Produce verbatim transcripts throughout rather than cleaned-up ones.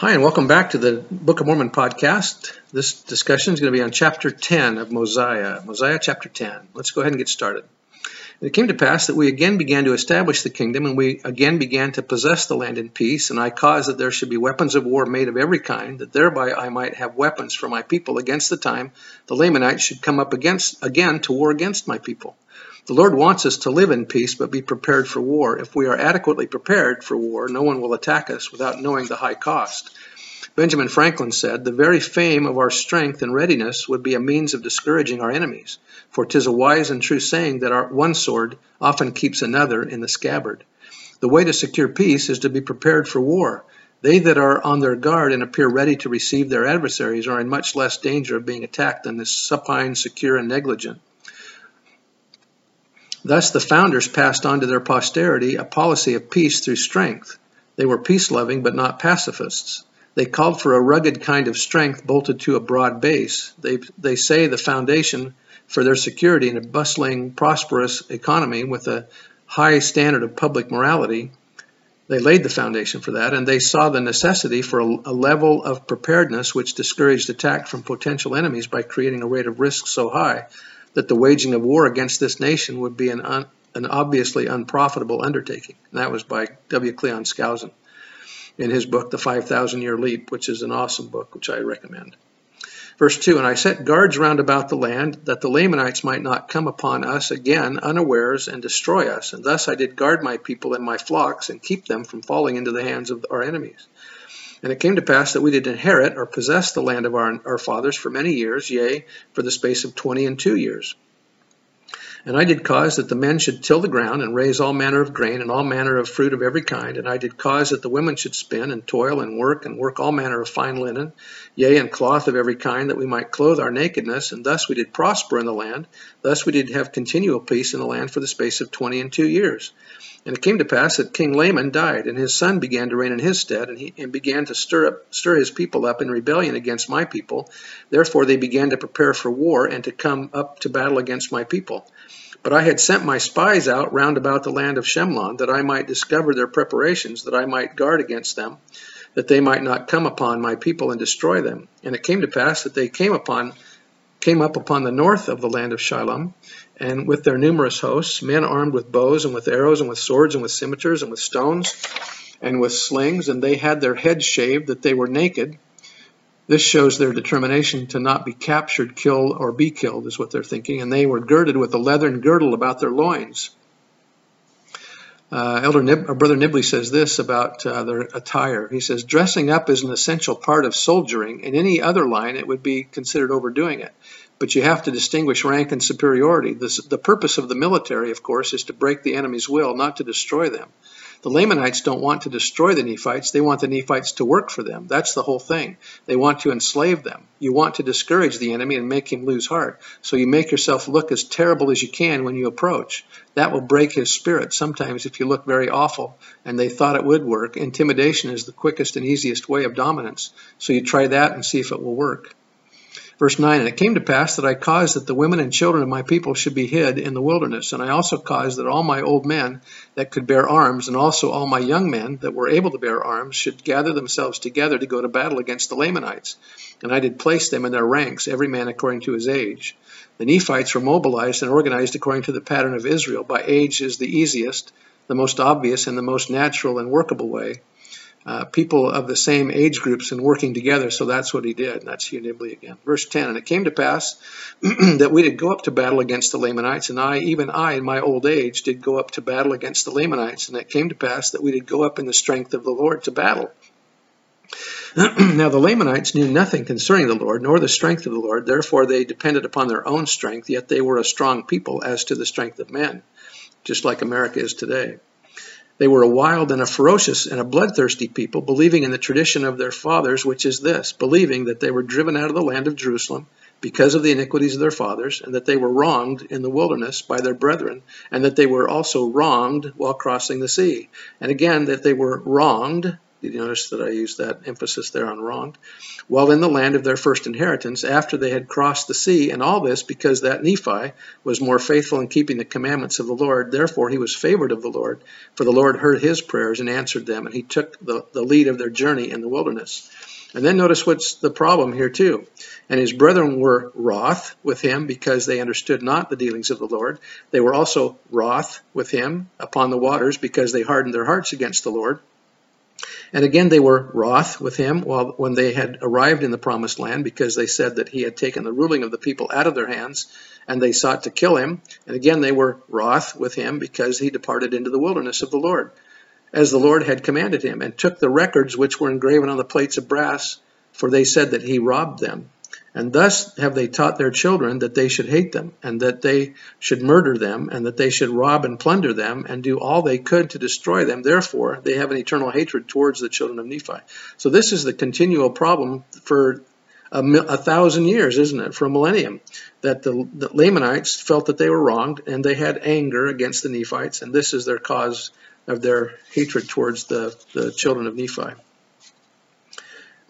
Hi, and welcome back to the Book of Mormon podcast. This discussion is going to be on chapter ten of Mosiah. Mosiah chapter ten. Let's go ahead and get started. And it came to pass that we again began to establish the kingdom, and we again began to possess the land in peace, and I caused that there should be weapons of war made of every kind, that thereby I might have weapons for my people against the time the Lamanites should come up against again to war against my people. The Lord wants us to live in peace, but be prepared for war. If we are adequately prepared for war, no one will attack us without knowing the high cost. Benjamin Franklin said, "The very fame of our strength and readiness would be a means of discouraging our enemies, for 'tis a wise and true saying that our one sword often keeps another in the scabbard." The way to secure peace is to be prepared for war. They that are on their guard and appear ready to receive their adversaries are in much less danger of being attacked than the supine, secure, and negligent. Thus the founders passed on to their posterity a policy of peace through strength. They were peace-loving but not pacifists. They called for a rugged kind of strength bolted to a broad base. They, they say the foundation for their security in a bustling, prosperous economy with a high standard of public morality. They laid the foundation for that, and they saw the necessity for a, a level of preparedness which discouraged attack from potential enemies by creating a rate of risk so high that the waging of war against this nation would be an, un, an obviously unprofitable undertaking. And that was by W. Cleon Skousen in his book, The five thousand-Year Leap, which is an awesome book, which I recommend. Verse two, "And I set guards round about the land, that the Lamanites might not come upon us again unawares and destroy us. And thus I did guard my people and my flocks, and keep them from falling into the hands of our enemies. And it came to pass that we did inherit or possess the land of our, our fathers for many years, yea, for the space of twenty and two years. And I did cause that the men should till the ground, and raise all manner of grain, and all manner of fruit of every kind. And I did cause that the women should spin, and toil, and work, and work all manner of fine linen, yea, and cloth of every kind, that we might clothe our nakedness. And thus we did prosper in the land. Thus we did have continual peace in the land for the space of twenty and two years. And it came to pass that King Laman died, and his son began to reign in his stead, and he and began to stir up, stir his people up in rebellion against my people. Therefore they began to prepare for war, and to come up to battle against my people. But I had sent my spies out round about the land of Shemlon, that I might discover their preparations, that I might guard against them, that they might not come upon my people and destroy them. And it came to pass that they came upon came up upon the north of the land of Shilom, and with their numerous hosts, men armed with bows, and with arrows, and with swords, and with scimitars, and with stones, and with slings, and they had their heads shaved, that they were naked. This shows their determination to not be captured, killed, or be killed, is what they're thinking. And they were girded with a leathern girdle about their loins. Uh, Elder Nib- or Brother Nibley says this about uh, their attire. He says, "Dressing up is an essential part of soldiering. In any other line, it would be considered overdoing it. But you have to distinguish rank and superiority. This, the purpose of the military, of course, is to break the enemy's will, not to destroy them. The Lamanites don't want to destroy the Nephites. They want the Nephites to work for them. That's the whole thing. They want to enslave them. You want to discourage the enemy and make him lose heart. So you make yourself look as terrible as you can when you approach. That will break his spirit. Sometimes if you look very awful, and they thought it would work, intimidation is the quickest and easiest way of dominance. So you try that and see if it will work." Verse nine, "And it came to pass that I caused that the women and children of my people should be hid in the wilderness. And I also caused that all my old men that could bear arms, and also all my young men that were able to bear arms, should gather themselves together to go to battle against the Lamanites. And I did place them in their ranks, every man according to his age. The Nephites were mobilized and organized according to the pattern of Israel. By age is the easiest, the most obvious, and the most natural and workable way. Uh, people of the same age groups and working together." So that's what he did. And that's Hugh Nibley again. Verse ten, "And it came to pass that we did go up to battle against the Lamanites. And I, even I, in my old age, did go up to battle against the Lamanites. And it came to pass that we did go up in the strength of the Lord to battle. Now the Lamanites knew nothing concerning the Lord, nor the strength of the Lord. Therefore they depended upon their own strength, yet they were a strong people as to the strength of men," just like America is today. They were a wild and a ferocious and a bloodthirsty people, believing in the tradition of their fathers, which is this, believing that they were driven out of the land of Jerusalem because of the iniquities of their fathers, and that they were wronged in the wilderness by their brethren, and that they were also wronged while crossing the sea. And again, that they were wronged, did you notice that I used that emphasis there on wronged, while in the land of their first inheritance after they had crossed the sea, and all this because that Nephi was more faithful in keeping the commandments of the Lord. Therefore he was favored of the Lord, for the Lord heard his prayers and answered them, and he took the, the lead of their journey in the wilderness. And then notice what's the problem here too. And his brethren were wroth with him because they understood not the dealings of the Lord. They were also wroth with him upon the waters because they hardened their hearts against the Lord. And again they were wroth with him while, when they had arrived in the promised land, because they said that he had taken the ruling of the people out of their hands, and they sought to kill him. And again they were wroth with him because he departed into the wilderness of the Lord, as the Lord had commanded him, and took the records which were engraven on the plates of brass, for they said that he robbed them. And thus have they taught their children that they should hate them, and that they should murder them, and that they should rob and plunder them, and do all they could to destroy them. Therefore, they have an eternal hatred towards the children of Nephi. So this is the continual problem for a, a thousand years, isn't it, for a millennium, that the, the Lamanites felt that they were wronged, and they had anger against the Nephites, and this is their cause of their hatred towards the, the children of Nephi.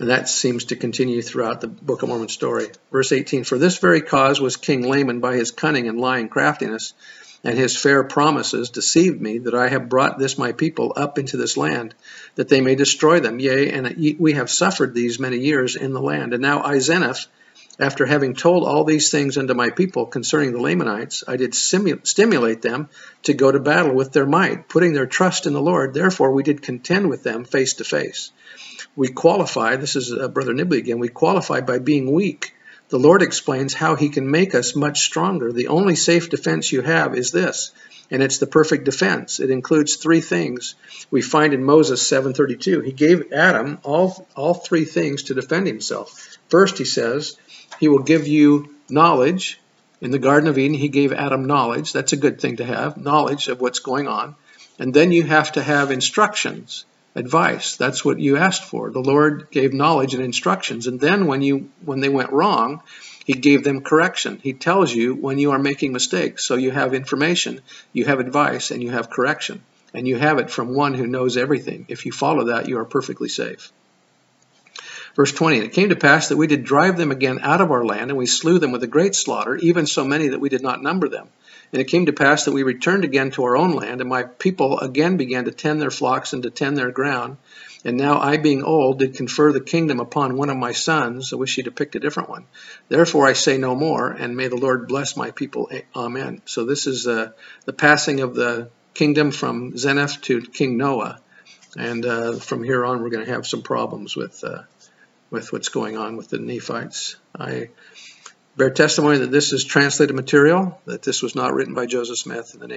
And that seems to continue throughout the Book of Mormon story. Verse eighteen, for this very cause was King Laman by his cunning and lying craftiness, and his fair promises deceived me, that I have brought this my people up into this land, that they may destroy them. Yea, and we have suffered these many years in the land. And now I, Zeniff, after having told all these things unto my people concerning the Lamanites, I did stimulate them to go to battle with their might, putting their trust in the Lord. Therefore we did contend with them face to face. We qualify, this is uh, Brother Nibley again, we qualify by being weak. The Lord explains how he can make us much stronger. The only safe defense you have is this, and it's the perfect defense. It includes three things. We find in Moses seven thirty-two, he gave Adam all, all three things to defend himself. First, he says, he will give you knowledge. In the Garden of Eden, he gave Adam knowledge. That's a good thing to have, knowledge of what's going on. And then you have to have instructions. Advice. That's what you asked for. The Lord gave knowledge and instructions. And then when you when they went wrong, he gave them correction. He tells you when you are making mistakes. So you have information, you have advice, and you have correction. And you have it from one who knows everything. If you follow that, you are perfectly safe. Verse twenty, and it came to pass that we did drive them again out of our land, and we slew them with a great slaughter, even so many that we did not number them. And it came to pass that we returned again to our own land, and my people again began to tend their flocks and to tend their ground. And now I, being old, did confer the kingdom upon one of my sons. I wish he'd have picked a different one. Therefore I say no more, and may the Lord bless my people. Amen. So this is uh, the passing of the kingdom from Zeniff to King Noah. And uh, from here on, we're going to have some problems with, uh, with what's going on with the Nephites. I... bear testimony that this is translated material, that this was not written by Joseph Smith in the name of